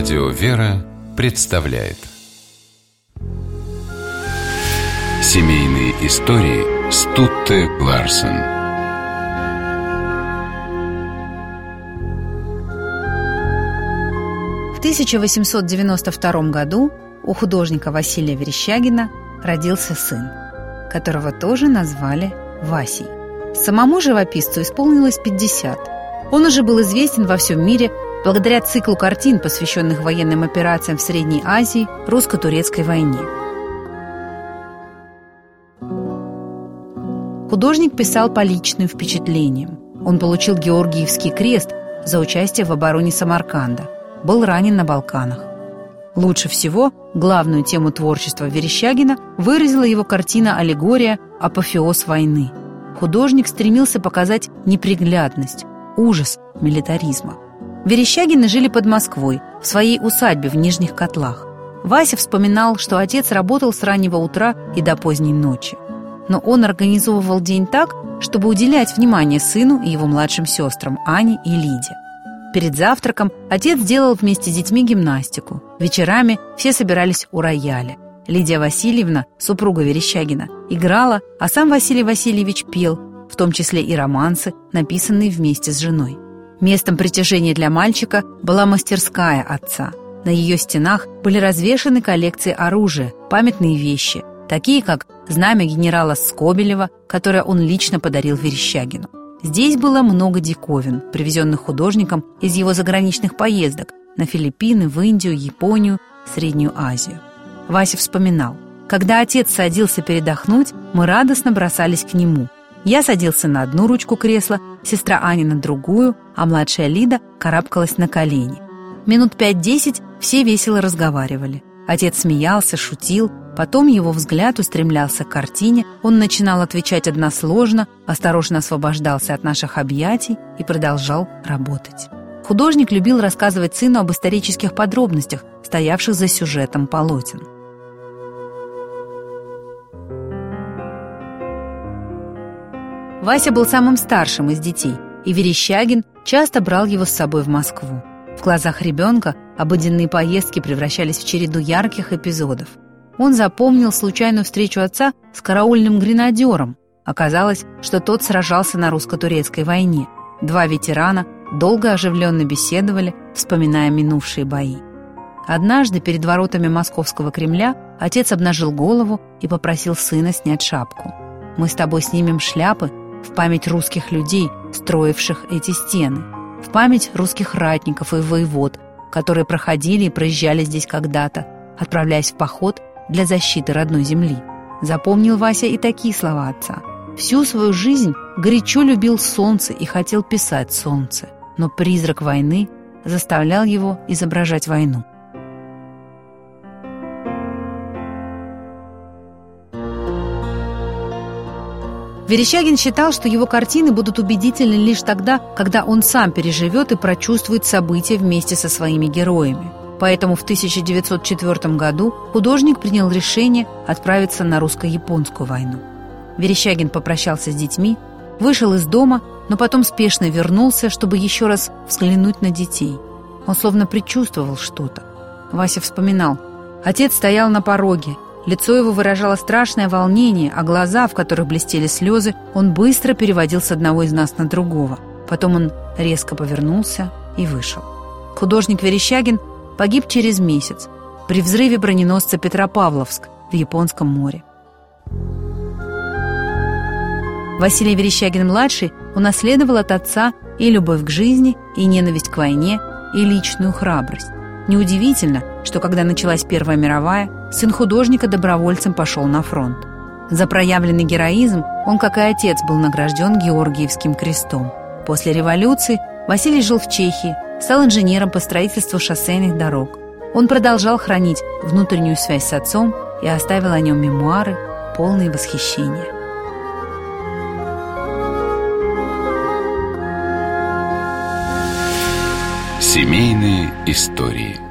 Радио «Вера» представляет семейные истории с Тутте Ларсен. В 1892 году у художника Василия Верещагина родился сын, которого тоже назвали Васей. Самому живописцу исполнилось 50. Он уже был известен во всем мире благодаря циклу картин, посвященных военным операциям в Средней Азии, русско-турецкой войне. Художник писал по личным впечатлениям. Он получил Георгиевский крест за участие в обороне Самарканда. Был ранен на Балканах. Лучше всего главную тему творчества Верещагина выразила его картина-аллегория «Апофеоз войны». Художник стремился показать неприглядность, ужас милитаризма. Верещагины жили под Москвой, в своей усадьбе в Нижних Котлах. Вася вспоминал, что отец работал с раннего утра и до поздней ночи. Но он организовывал день так, чтобы уделять внимание сыну и его младшим сестрам Ане и Лиде. Перед завтраком отец делал вместе с детьми гимнастику. Вечерами все собирались у рояля. Лидия Васильевна, супруга Верещагина, играла, а сам Василий Васильевич пел, в том числе и романсы, написанные вместе с женой. Местом притяжения для мальчика была мастерская отца. На ее стенах были развешаны коллекции оружия, памятные вещи, такие как знамя генерала Скобелева, которое он лично подарил Верещагину. Здесь было много диковин, привезенных художником из его заграничных поездок на Филиппины, в Индию, Японию, Среднюю Азию. Вася вспоминал: «Когда отец садился передохнуть, мы радостно бросались к нему. Я садился на одну ручку кресла, сестра Аня на другую, а младшая Лида карабкалась на колени. Минут 5-10 все весело разговаривали. Отец смеялся, шутил, потом его взгляд устремлялся к картине, он начинал отвечать односложно, осторожно освобождался от наших объятий и продолжал работать». Художник любил рассказывать сыну об исторических подробностях, стоявших за сюжетом полотен. Вася был самым старшим из детей, и Верещагин часто брал его с собой в Москву. В глазах ребенка обыденные поездки превращались в череду ярких эпизодов. Он запомнил случайную встречу отца с караульным гренадером. Оказалось, что тот сражался на русско-турецкой войне. Два ветерана долго оживленно беседовали, вспоминая минувшие бои. Однажды перед воротами московского Кремля отец обнажил голову и попросил сына снять шапку. «Мы с тобой снимем шляпы в память русских людей, строивших эти стены, в память русских ратников и воевод, которые проходили и проезжали здесь когда-то, отправляясь в поход для защиты родной земли». Запомнил Вася и такие слова отца: «Всю свою жизнь горячо любил солнце и хотел писать солнце, но призрак войны заставлял его изображать войну». Верещагин считал, что его картины будут убедительны лишь тогда, когда он сам переживет и прочувствует события вместе со своими героями. Поэтому в 1904 году художник принял решение отправиться на русско-японскую войну. Верещагин попрощался с детьми, вышел из дома, но потом спешно вернулся, чтобы еще раз взглянуть на детей. Он словно предчувствовал что-то. Вася вспоминал: «Отец стоял на пороге. Лицо его выражало страшное волнение, а глаза, в которых блестели слезы, он быстро переводил с одного из нас на другого. Потом он резко повернулся и вышел». Художник Верещагин погиб через месяц при взрыве броненосца «Петропавловск» в Японском море. Василий Верещагин-младший унаследовал от отца и любовь к жизни, и ненависть к войне, и личную храбрость. Неудивительно, что когда началась Первая мировая, сын художника добровольцем пошел на фронт. За проявленный героизм он, как и отец, был награжден Георгиевским крестом. После революции Василий жил в Чехии, стал инженером по строительству шоссейных дорог. Он продолжал хранить внутреннюю связь с отцом и оставил о нем мемуары, полные восхищения. Семейные истории.